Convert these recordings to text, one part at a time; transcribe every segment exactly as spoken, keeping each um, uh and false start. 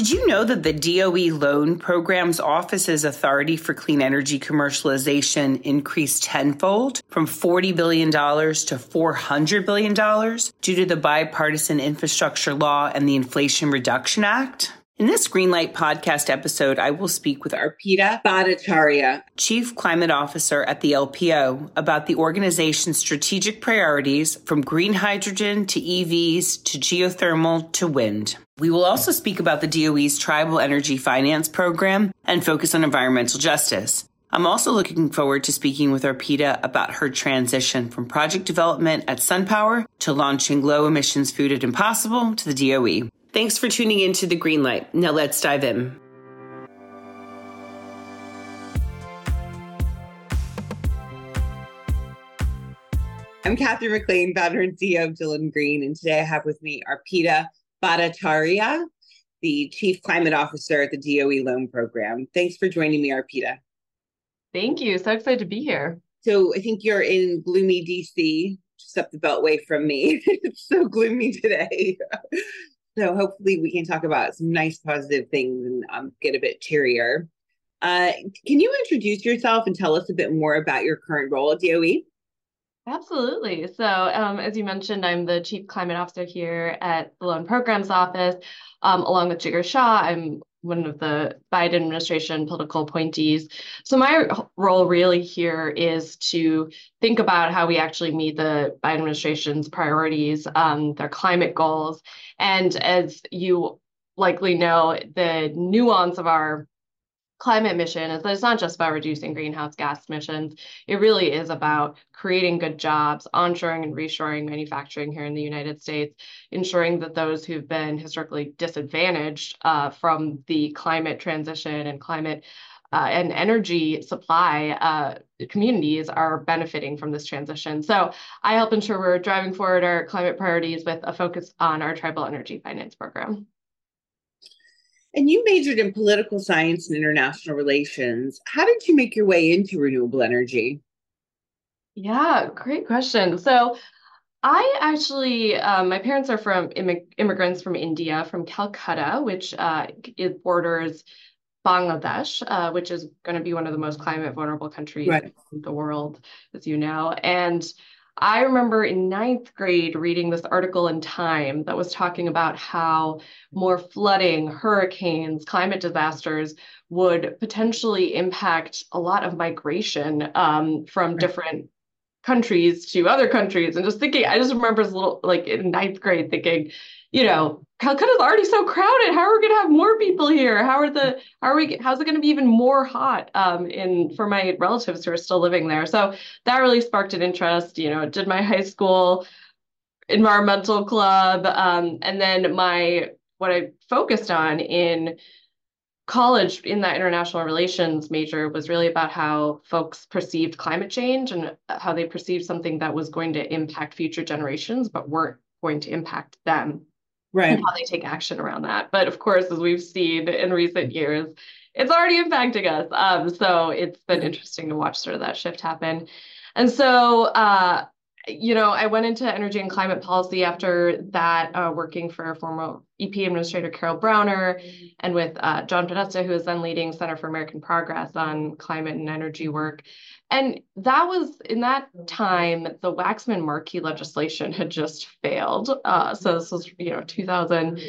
did you know that the D O E Loan Programs Office's authority for clean energy commercialization increased tenfold from forty billion dollars to four hundred billion dollars due to the Bipartisan Infrastructure Law and the Inflation Reduction Act? In this Green Light podcast episode, I will speak with Arpita Bhattacharyya, Chief Climate Officer at the L P O, about the organization's strategic priorities from green hydrogen to E Vs to geothermal to wind. We will also speak about the D O E's Tribal Energy Finance Program and focus on environmental justice. I'm also looking forward to speaking with Arpita about her transition from project development at SunPower to launching low-emissions food at Impossible to the D O E. Thanks for tuning into The Green Light. Now let's dive in. I'm Catherine McLean, founder and C E O of Dylan Green, and today I have with me Arpita Bhattacharyya, the Chief Climate Officer at the D O E Loan Program. Thanks for joining me, Arpita. Thank you. So excited to be here. So I think you're in gloomy D C, just up the beltway from me. It's so gloomy today. So hopefully we can talk about some nice positive things and um, get a bit cheerier. Uh, can you introduce yourself and tell us a bit more about your current role at D O E? Absolutely. So um, as you mentioned, I'm the Chief Climate Officer here at the Loan Programs Office. Um, along with Jigar Shah, I'm one of the Biden administration political appointees. So my role really here is to think about how we actually meet the Biden administration's priorities, um, their climate goals. And as you likely know, the nuance of our climate mission is that it's not just about reducing greenhouse gas emissions. It really is about creating good jobs, onshoring and reshoring manufacturing here in the United States, ensuring that those who've been historically disadvantaged uh, from the climate transition and climate uh, and energy supply uh, communities are benefiting from this transition. So I help ensure we're driving forward our climate priorities with a focus on our Tribal Energy Finance Program. And you majored in political science and international relations. How did you make your way into renewable energy? Yeah, great question. So I actually, um, my parents are from immig- immigrants from India, from Calcutta, which uh, it borders Bangladesh, uh, which is going to be one of the most climate vulnerable countries right. in the world, as you know. And I remember in ninth grade reading this article in Time that was talking about how more flooding, hurricanes, climate disasters would potentially impact a lot of migration um, from different countries to other countries. And just thinking, I just remember as little, like in ninth grade thinking, you know, Calcutta's already so crowded. How are we going to have more people here? How are the, how are we, how's it going to be even more hot um, in, for my relatives who are still living there? So that really sparked an interest, you know, did my high school environmental club. Um, and then my, what I focused on in college in that international relations major was really about how folks perceived climate change and how they perceived something that was going to impact future generations, but weren't going to impact them. Right. And how they take action around that. But of course, as we've seen in recent years, it's already impacting us. Um, so it's been interesting to watch sort of that shift happen. And so, uh, you know, I went into energy and climate policy after that, uh, working for former E P Administrator Carol Browner and with uh, John Podesta, who is then leading Center for American Progress on climate and energy work. And that was, in that time, the Waxman-Markey legislation had just failed. Uh, so this was, you know, two thousand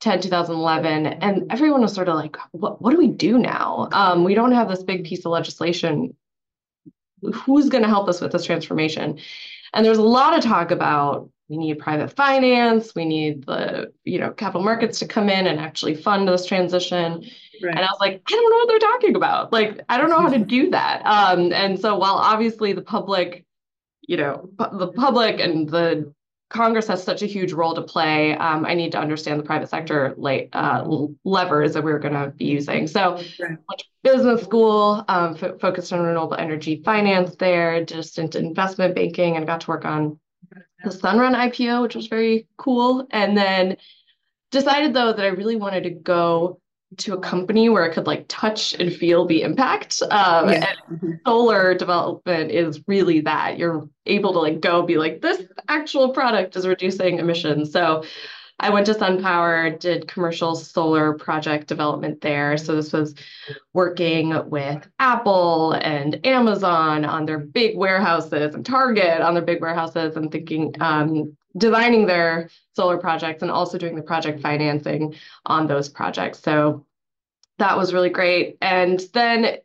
ten, two thousand eleven. And everyone was sort of like, what, what do we do now? Um, we don't have this big piece of legislation. Who's going to help us with this transformation? And there was a lot of talk about, we need private finance, we need the, you know, capital markets to come in and actually fund this transition. Right. And I was like, I don't know what they're talking about. Like, I don't know how to do that. Um, and so while obviously the public, you know, pu- the public and the Congress has such a huge role to play, um, I need to understand the private sector le- uh, levers that we're going to be using. So right. business school, um, f- focused on renewable energy finance there, just into investment banking, and got to work on the Sunrun I P O, which was very cool. And then decided, though, that I really wanted to go to a company where I could like touch and feel the impact. Um, yeah. And solar development is really that. You're able to like go be like, this actual product is reducing emissions. So I went to SunPower, did commercial solar project development there. So this was working with Apple and Amazon on their big warehouses and Target on their big warehouses and thinking, um, designing their solar projects and also doing the project financing on those projects. So that was really great. And then,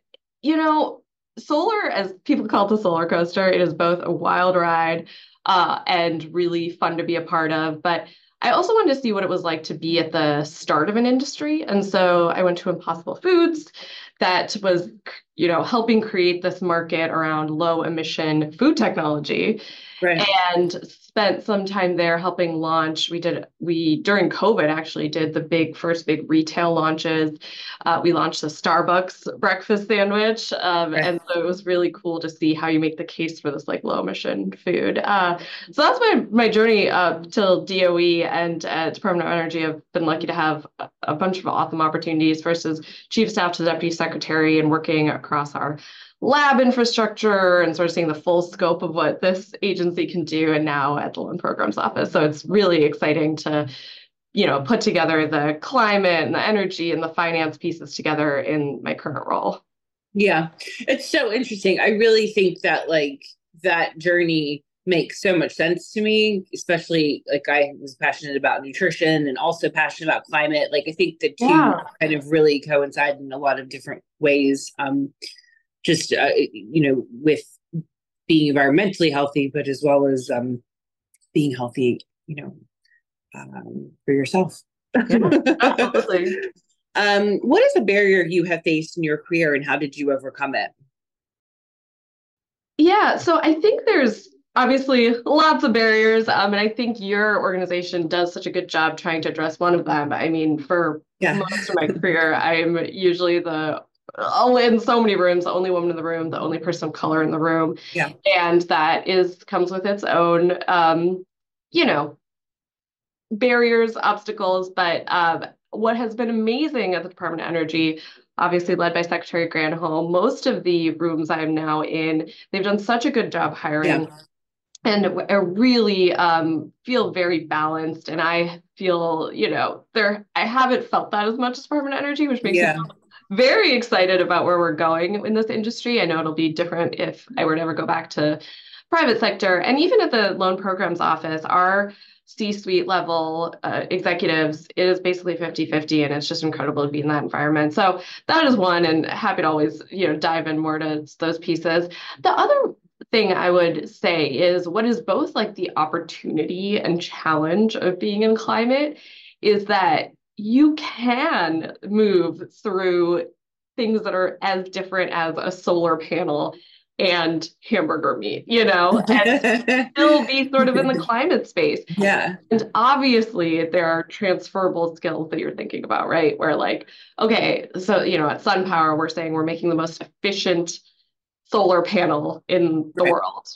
you know, solar, as people call it the solar coaster, it is both a wild ride uh, and really fun to be a part of. But I also wanted to see what it was like to be at the start of an industry. And so I went to Impossible Foods that was, you know, helping create this market around low emission food technology. Right. And spent some time there helping launch. We did, we during COVID actually did the big first big retail launches. Uh, we launched the Starbucks breakfast sandwich. Um, right. And so it was really cool to see how you make the case for this like low emission food. Uh, so that's my, my journey up till D O E and at Department of Energy. I've been lucky to have a bunch of awesome opportunities, first as Chief Staff to the Deputy Secretary and working across our lab infrastructure and sort of seeing the full scope of what this agency can do, and now at the Loan Programs Office. So it's really exciting to, you know, put together the climate and the energy and the finance pieces together in my current role. Yeah, it's so interesting. I really think that like that journey makes so much sense to me, especially like I was passionate about nutrition and also passionate about climate. Like I think the two yeah. kind of really coincide in a lot of different ways. Um, just, uh, you know, with being environmentally healthy, but as well as um, being healthy, you know, um, for yourself. Yeah, absolutely. um, what is a barrier you have faced in your career and how did you overcome it? Yeah, so I think there's obviously lots of barriers. Um, and I think your organization does such a good job trying to address one of them. I mean, for yeah. most of my career, I'm usually the only in so many rooms, the only woman in the room, the only person of color in the room. Yeah. And that is comes with its own, um, you know, barriers, obstacles. But um, what has been amazing at the Department of Energy, obviously led by Secretary Granholm, most of the rooms I'm now in, they've done such a good job hiring. Yeah. And I really um, feel very balanced. And I feel, you know, there I haven't felt that as much as Department of Energy, which makes yeah. me feel very excited about where we're going in this industry. I know it'll be different if I were to ever go back to private sector. And even at the Loan Programs Office, our C-suite level uh, executives, it is basically fifty-fifty, and it's just incredible to be in that environment. So that is one, and happy to always, you know, dive in more to those pieces. The other thing I would say is what is both like the opportunity and challenge of being in climate is that you can move through things that are as different as a solar panel and hamburger meat, you know, and still be sort of in the climate space. Yeah. And obviously there are transferable skills that you're thinking about, right? Where like, okay, so, you know, at SunPower, we're saying we're making the most efficient solar panel in the right. world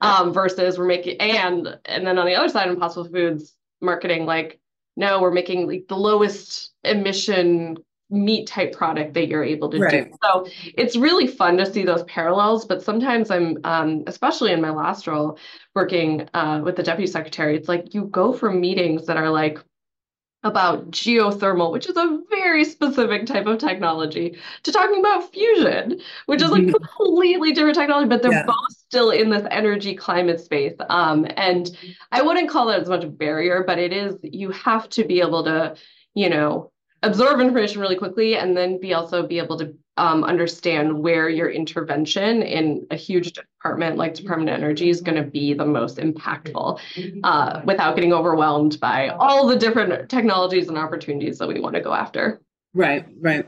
um, versus we're making, and, and then on the other side, Impossible Foods marketing, like, no, we're making like the lowest emission meat type product that you're able to right. do. So it's really fun to see those parallels. But sometimes I'm, um, especially in my last role working uh, with the Deputy Secretary, it's like you go from meetings that are like about geothermal, which is a very specific type of technology, to talking about fusion, which is like mm-hmm. completely different technology, but they're yeah. both still in this energy climate space. Um, and I wouldn't call that as much a barrier, but it is, you have to be able to, you know, absorb information really quickly and then be also be able to um, understand where your intervention in a huge department like Department of Energy is going to be the most impactful uh, without getting overwhelmed by all the different technologies and opportunities that we want to go after. Right, right.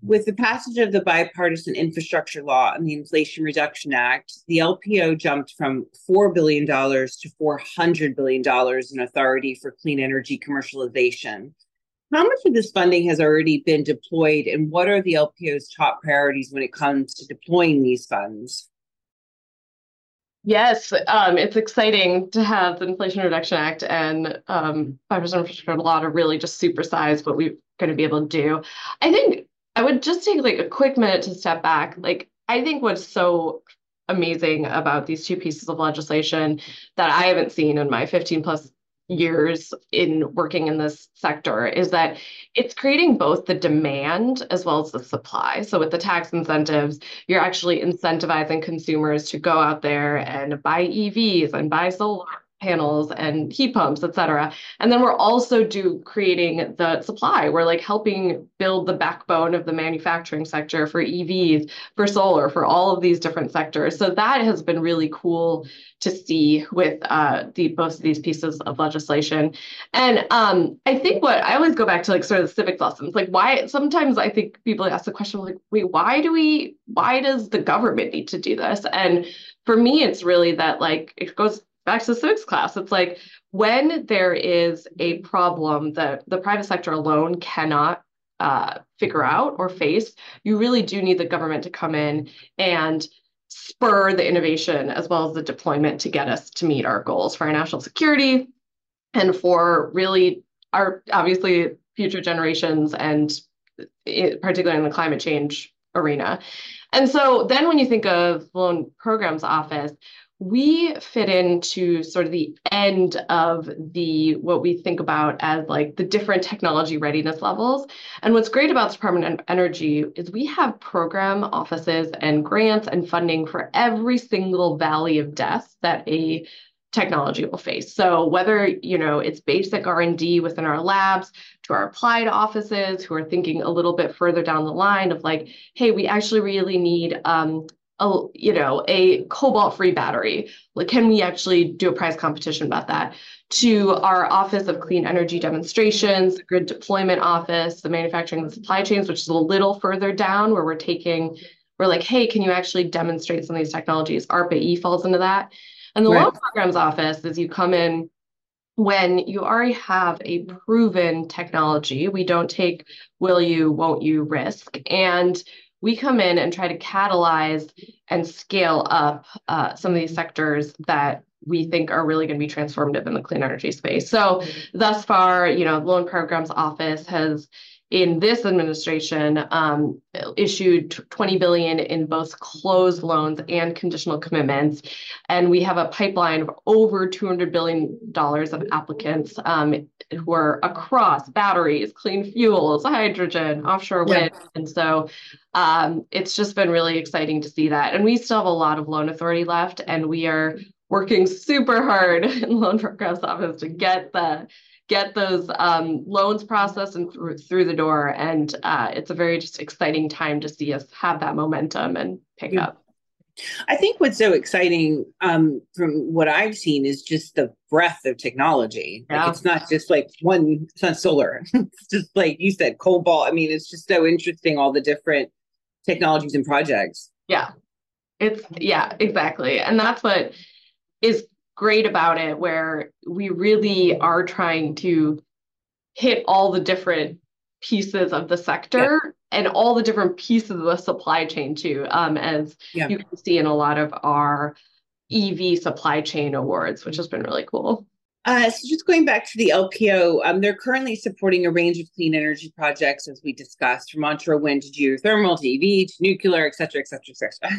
With the passage of the Bipartisan Infrastructure Law and the Inflation Reduction Act, the L P O jumped from four billion dollars to four hundred billion dollars in authority for clean energy commercialization. How much of this funding has already been deployed, and what are the L P O's top priorities when it comes to deploying these funds? Yes, um, it's exciting to have the Inflation Reduction Act and um, Bipartisan Infrastructure Law to really just supersize what we're going to be able to do. I think I would just take like a quick minute to step back. Like, I think what's so amazing about these two pieces of legislation that I haven't seen in my fifteen plus years in working in this sector is that it's creating both the demand as well as the supply. So with the tax incentives, you're actually incentivizing consumers to go out there and buy E Vs and buy solar panels and heat pumps, et cetera. And then we're also do creating the supply. We're like helping build the backbone of the manufacturing sector for E Vs, for solar, for all of these different sectors. So that has been really cool to see with uh, the both of these pieces of legislation. And um, I think what I always go back to, like sort of the civic lessons, like why sometimes I think people ask the question, like, wait, why do we, why does the government need to do this? And for me, it's really that like, it goes back to the civics class. It's like when there is a problem that the private sector alone cannot uh, figure out or face, you really do need the government to come in and spur the innovation as well as the deployment to get us to meet our goals for our national security and for really our obviously future generations and it, particularly in the climate change arena. And so then when you think of the Loan Programs Office, we fit into sort of the end of the what we think about as like the different technology readiness levels. And what's great about the Department of Energy is we have program offices and grants and funding for every single valley of death that a technology will face. So whether, you know, it's basic R and D within our labs to our applied offices who are thinking a little bit further down the line of like, hey, we actually really need um, a, you know, a cobalt-free battery. Like, can we actually do a prize competition about that? To our Office of Clean Energy Demonstrations, the Grid Deployment Office, the Manufacturing and Supply Chains, which is a little further down where we're taking, we're like, hey, can you actually demonstrate some of these technologies? ARPA-E falls into that. And the right. Loan Programs Office is you come in when you already have a proven technology. We don't take will you, won't you risk. And we come in and try to catalyze and scale up uh, some of these sectors that we think are really going to be transformative in the clean energy space. So thus far, you know, the Loan Programs Office has, in this administration, um, issued twenty billion dollars in both closed loans and conditional commitments. And we have a pipeline of over two hundred billion dollars of applicants um, who are across batteries, clean fuels, hydrogen, offshore wind. Yeah. And so um, it's just been really exciting to see that. And we still have a lot of loan authority left, and we are working super hard in the Loan Programs Office to get the get those um, loans processed and th through the door. And uh, it's a very just exciting time to see us have that momentum and pick yeah. up. I think what's so exciting um, from what I've seen is just the breadth of technology. Yeah. Like it's not just like one, it's not solar. It's just like you said, cobalt. I mean, it's just so interesting, all the different technologies and projects. Yeah, it's, yeah, exactly. And that's what is great about it, where we really are trying to hit all the different pieces of the sector yeah. and all the different pieces of the supply chain too, um, as yeah. you can see in a lot of our E V supply chain awards, which has been really cool. Uh, so just going back to the L P O, um, they're currently supporting a range of clean energy projects, as we discussed, from onshore wind to geothermal, to E V, to nuclear, et cetera, et cetera, et cetera.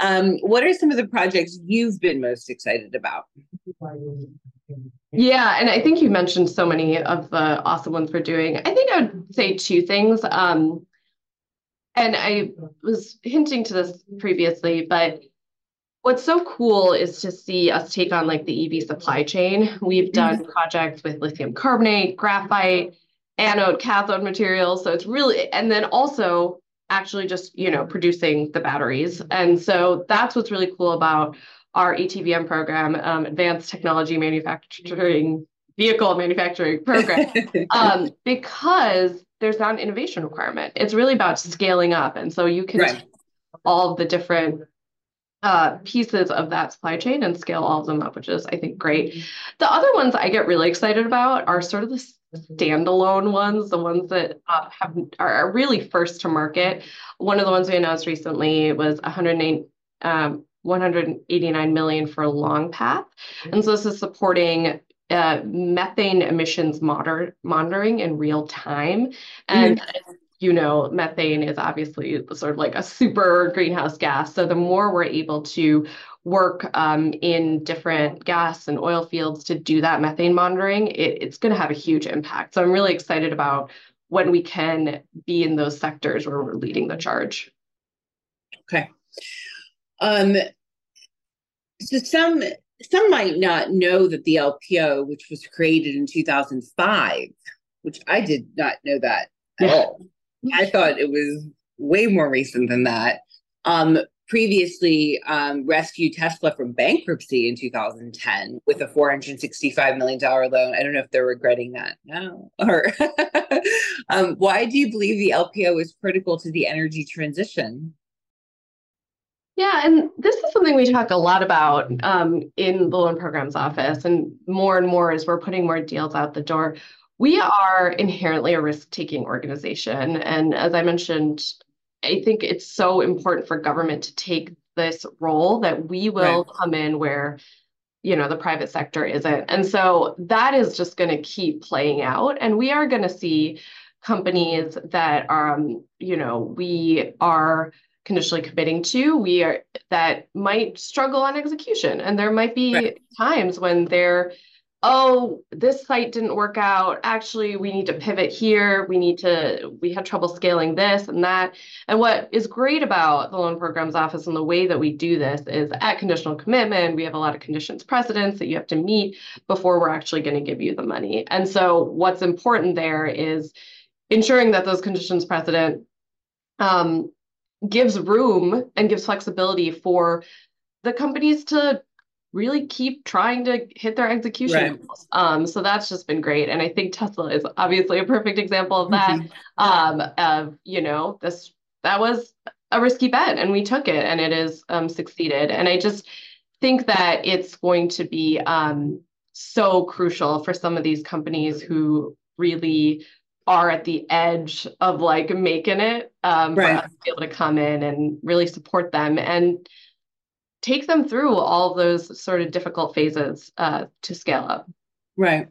um, what are some of the projects you've been most excited about? Yeah, and I think you mentioned so many of the awesome ones we're doing. I think I would say two things. Um, and I was hinting to this previously, but what's so cool is to see us take on like the E V supply chain. We've done projects with lithium carbonate, graphite, anode, cathode materials. So it's really, and then also actually just, you know, producing the batteries. And so that's what's really cool about our A T V M program, um, Advanced Technology Manufacturing Vehicle Manufacturing Program, um, because there's not an innovation requirement. It's really about scaling up. And so you can right. all of the different Uh, pieces of that supply chain and scale all of them up, which is, I think, great. The other ones I get really excited about are sort of the standalone ones, the ones that uh, have are really first to market. One of the ones we announced recently was one hundred eighty-nine million dollars for Long Path. And so this is supporting uh, methane emissions moder monitoring in real time. And mm-hmm. you know, methane is obviously sort of like a super greenhouse gas. So the more we're able to work um, in different gas and oil fields to do that methane monitoring, it, it's going to have a huge impact. So I'm really excited about when we can be in those sectors where we're leading the charge. Okay. Um, so some some might not know that the L P O, which was created in two thousand five, which I did not know that at yeah. all. I thought it was way more recent than that. Um, previously um, rescued Tesla from bankruptcy in two thousand ten with a four hundred sixty-five million dollars loan. I don't know if they're regretting that now. Or um, why do you believe the L P O is critical to the energy transition? Yeah, and this is something we talk a lot about um, in the Loan Programs Office, and more and more as we're putting more deals out the door. We are inherently a risk-taking organization. And as I mentioned, I think it's so important for government to take this role that we will right. come in where, you know, the private sector isn't. And so that is just going to keep playing out. And we are going to see companies that, um, you know, we are conditionally committing to, we are that might struggle on execution. And there might be right. times when they're, oh, this site didn't work out. Actually, we need to pivot here. We need to, we had trouble scaling this and that. And what is great about the Loan Programs Office and the way that we do this is at conditional commitment, we have a lot of conditions precedents that you have to meet before we're actually going to give you the money. And so what's important there is ensuring that those conditions precedent um, gives room and gives flexibility for the companies to really keep trying to hit their execution goals. Right. Um, so that's just been great. And I think Tesla is obviously a perfect example of that. Mm-hmm. um, of, you know, this that was a risky bet and we took it and it has um, succeeded. And I just think that it's going to be um, so crucial for some of these companies who really are at the edge of like making it, um, right. for us to be able to come in and really support them. And take them through all those sort of difficult phases uh, to scale up. Right.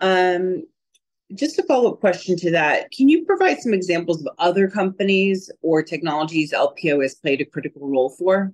Um, just a follow-up question to that. Can you provide some examples of other companies or technologies L P O has played a critical role for?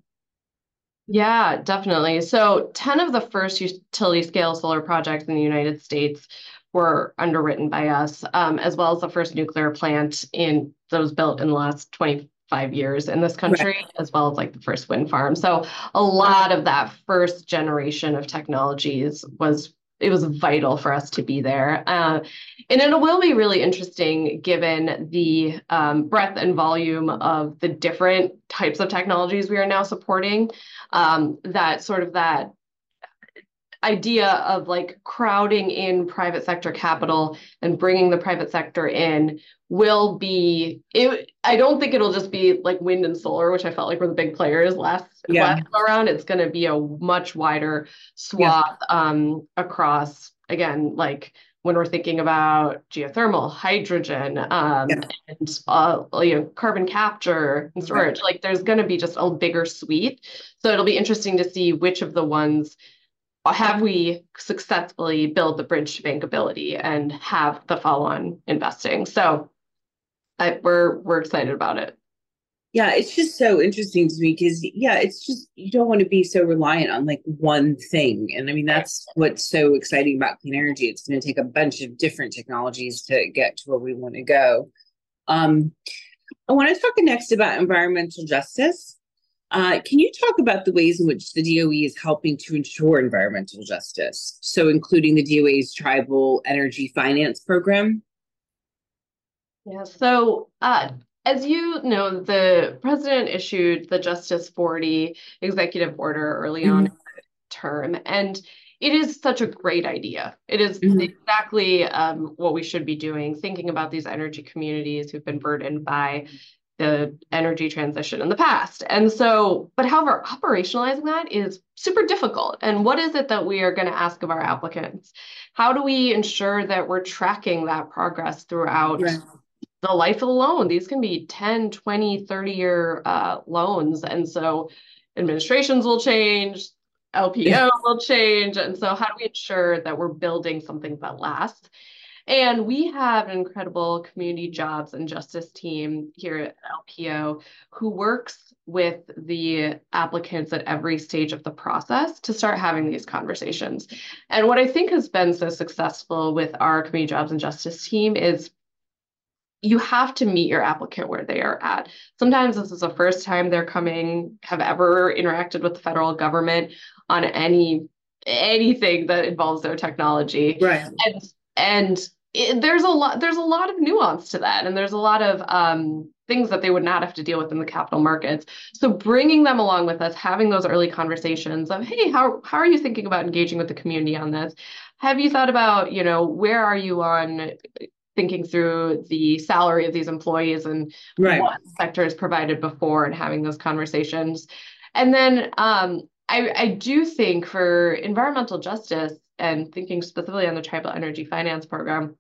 Yeah, definitely. So ten of the first utility-scale solar projects in the United States were underwritten by us, um, as well as the first nuclear plant in that was built in the last twenty-five years in this country, right. as well as like the first wind farm. So a lot of that first generation of technologies was, it was vital for us to be there. Uh, and it will be really interesting given the um, breadth and volume of the different types of technologies we are now supporting, um, that sort of that idea of like crowding in private sector capital and bringing the private sector in will be, it, I don't think it'll just be like wind and solar, which I felt like were the big players last, yeah. last round. It's going to be a much wider swath yeah. um, across, again, like when we're thinking about geothermal, hydrogen, um, yeah. and uh, you know, carbon capture and storage, right. like there's going to be just a bigger suite. So it'll be interesting to see which of the ones have we successfully built the bridge to bankability and have the follow-on investing. So I, we're we're excited about it. Yeah, it's just so interesting to me because, yeah, it's just you don't want to be so reliant on like one thing. And I mean, that's what's so exciting about clean energy. It's going to take a bunch of different technologies to get to where we want to go. Um, I want to talk next about environmental justice. Uh, can you talk about the ways in which the D O E is helping to ensure environmental justice? So including the D O E's Tribal Energy Finance Program? Yeah, so uh, as you know, the president issued the Justice forty executive order early mm-hmm. on in the term, and it is such a great idea. It is mm-hmm. exactly um, what we should be doing, thinking about these energy communities who've been burdened by the energy transition in the past. And so, but however, operationalizing that is super difficult. And what is it that we are going to ask of our applicants? How do we ensure that we're tracking that progress throughout yeah. the life of the loan? These can be ten, twenty, thirty year uh, loans. And so administrations will change, L P O yeah. will change. And so how do we ensure that we're building something that lasts? And we have an incredible community jobs and justice team here at L P O who works with the applicants at every stage of the process to start having these conversations. And what I think has been so successful with our community jobs and justice team is you have to meet your applicant where they are at. Sometimes this is the first time they're coming, have ever interacted with the federal government on any anything that involves their technology. Right. And, and it, there's a lot, there's a lot of nuance to that. And there's a lot of um, things that they would not have to deal with in the capital markets. So bringing them along with us, having those early conversations of, hey, how, how are you thinking about engaging with the community on this? Have you thought about, you know, where are you on thinking through the salary of these employees and right. what sectors provided before, and having those conversations. And then um, I, I do think for environmental justice and thinking specifically on the tribal energy finance program,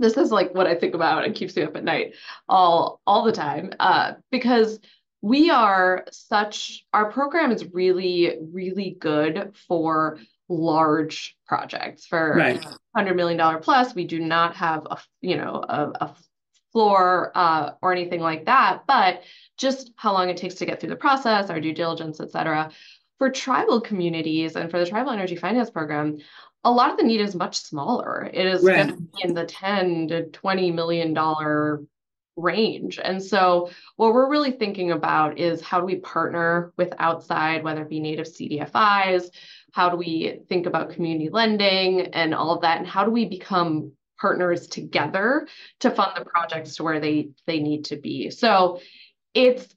this is like what I think about and keeps me up at night all, all the time uh, because we are such, our program is really, really good for large projects for right. one hundred million dollars plus. We do not have a, you know, a, a floor uh, or anything like that, but just how long it takes to get through the process, our due diligence, et cetera. For tribal communities and for the tribal energy finance program, a lot of the need is much smaller. It is right. going to be in the ten to twenty million dollars range. And so what we're really thinking about is how do we partner with outside, whether it be native C D F Is, how do we think about community lending and all of that? And how do we become partners together to fund the projects to where they, they need to be? So it's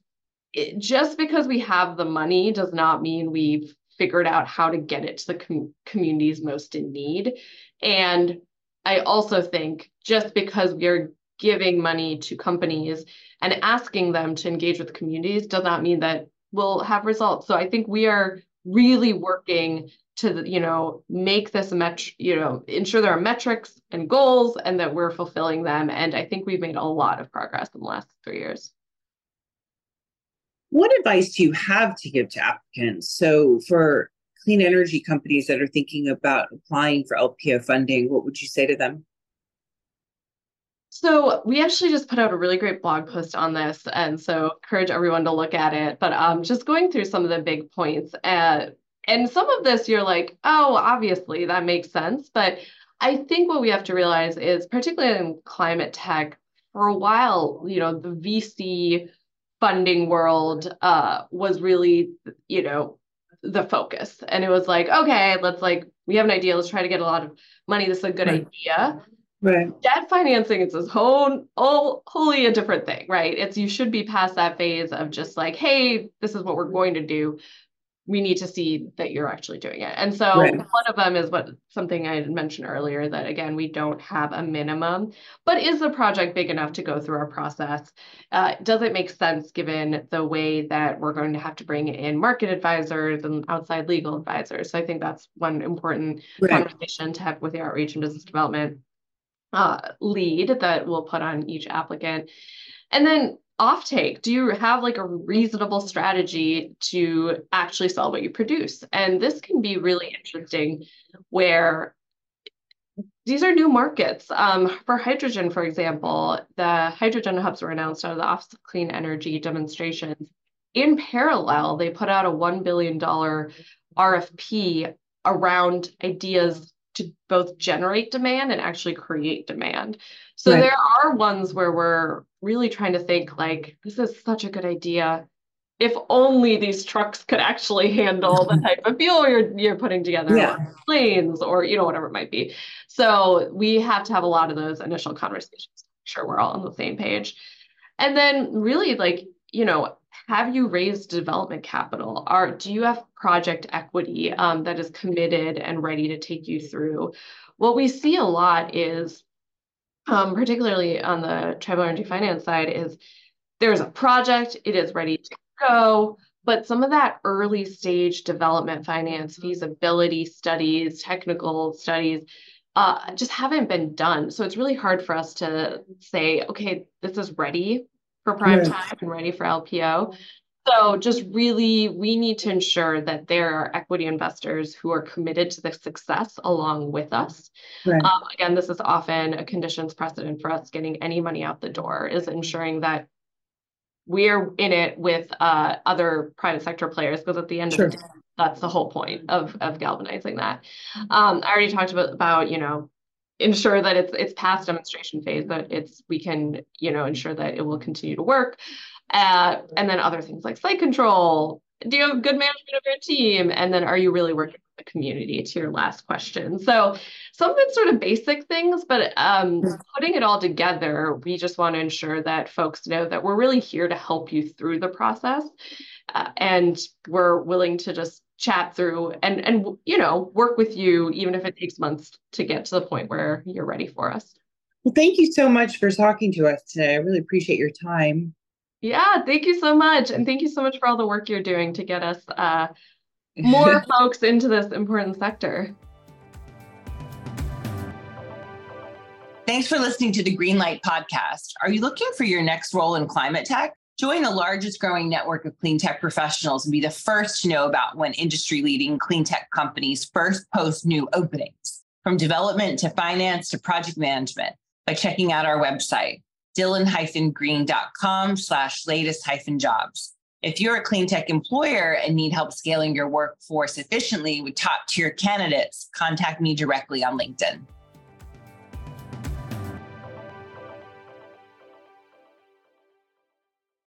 it, just because we have the money does not mean we've figured out how to get it to the com- communities most in need. And I also think just because we are giving money to companies and asking them to engage with communities does not mean that we'll have results. So I think we are really working to, you know, make this met- you know, ensure there are metrics and goals and that we're fulfilling them. And I think we've made a lot of progress in the last three years. What advice do you have to give to applicants? So for clean energy companies that are thinking about applying for L P O funding, what would you say to them? So we actually just put out a really great blog post on this, and so encourage everyone to look at it. But um, just going through some of the big points, uh, and some of this you're like, oh, obviously that makes sense. But I think what we have to realize is, particularly in climate tech, for a while, you know, the V C funding world uh, was really, you know, the focus, and it was like, okay, let's like we have an idea, let's try to get a lot of money. This is a good right. idea. Right. Debt financing is this whole, whole, wholly a different thing, right? It's you should be past that phase of just like, hey, this is what we're going to do. We need to see that you're actually doing it. And so right. one of them is what something I mentioned earlier that, again, we don't have a minimum, but is the project big enough to go through our process? Uh, does it make sense given the way that we're going to have to bring in market advisors and outside legal advisors? So I think that's one important right. conversation to have with the outreach and business development Uh, lead that we'll put on each applicant. And then offtake, do you have like a reasonable strategy to actually sell what you produce? And this can be really interesting where these are new markets. Um, for hydrogen, for example, the hydrogen hubs were announced out of the Office of Clean Energy demonstrations. In parallel, they put out a one billion dollars R F P around ideas to both generate demand and actually create demand. So right. there are ones where we're really trying to think like, this is such a good idea. If only these trucks could actually handle the type of fuel you're you're putting together, yeah. or planes, or you know, whatever it might be. So we have to have a lot of those initial conversations. I'm sure we're all on the same page. And then really like, you know, have you raised development capital? Or do you have project equity um, that is committed and ready to take you through? What we see a lot is, um, particularly on the tribal energy finance side, is there's a project, it is ready to go, but some of that early stage development finance, feasibility studies, technical studies, uh, just haven't been done. So it's really hard for us to say, okay, this is ready for prime yes. time and ready for L P O. So just really, we need to ensure that there are equity investors who are committed to the success along with us. Right. Um, again, this is often a conditions precedent for us getting any money out the door, is ensuring that we are in it with uh, other private sector players, because at the end sure. of the day, that's the whole point of, of galvanizing that. Um, I already talked about, about, you know, ensure that it's it's past demonstration phase, that it's we can, you know, ensure that it will continue to work. Uh, and then other things like site control. Do you have good management of your team? And then are you really working with the community, to your last question? So some of it's sort of basic things, but um, putting it all together, we just want to ensure that folks know that we're really here to help you through the process. Uh, and we're willing to just chat through and, and, you know, work with you, even if it takes months to get to the point where you're ready for us. Well, thank you so much for talking to us today. I really appreciate your time. Yeah, thank you so much. And thank you so much for all the work you're doing to get us uh, more folks into this important sector. Thanks for listening to the Green Light podcast. Are you looking for your next role in climate tech? Join the largest growing network of clean tech professionals and be the first to know about when industry-leading clean tech companies first post new openings, from development to finance to project management, by checking out our website, dylan green dot com slash latest hyphen jobs. If you're a clean tech employer and need help scaling your workforce efficiently with top tier candidates, contact me directly on LinkedIn.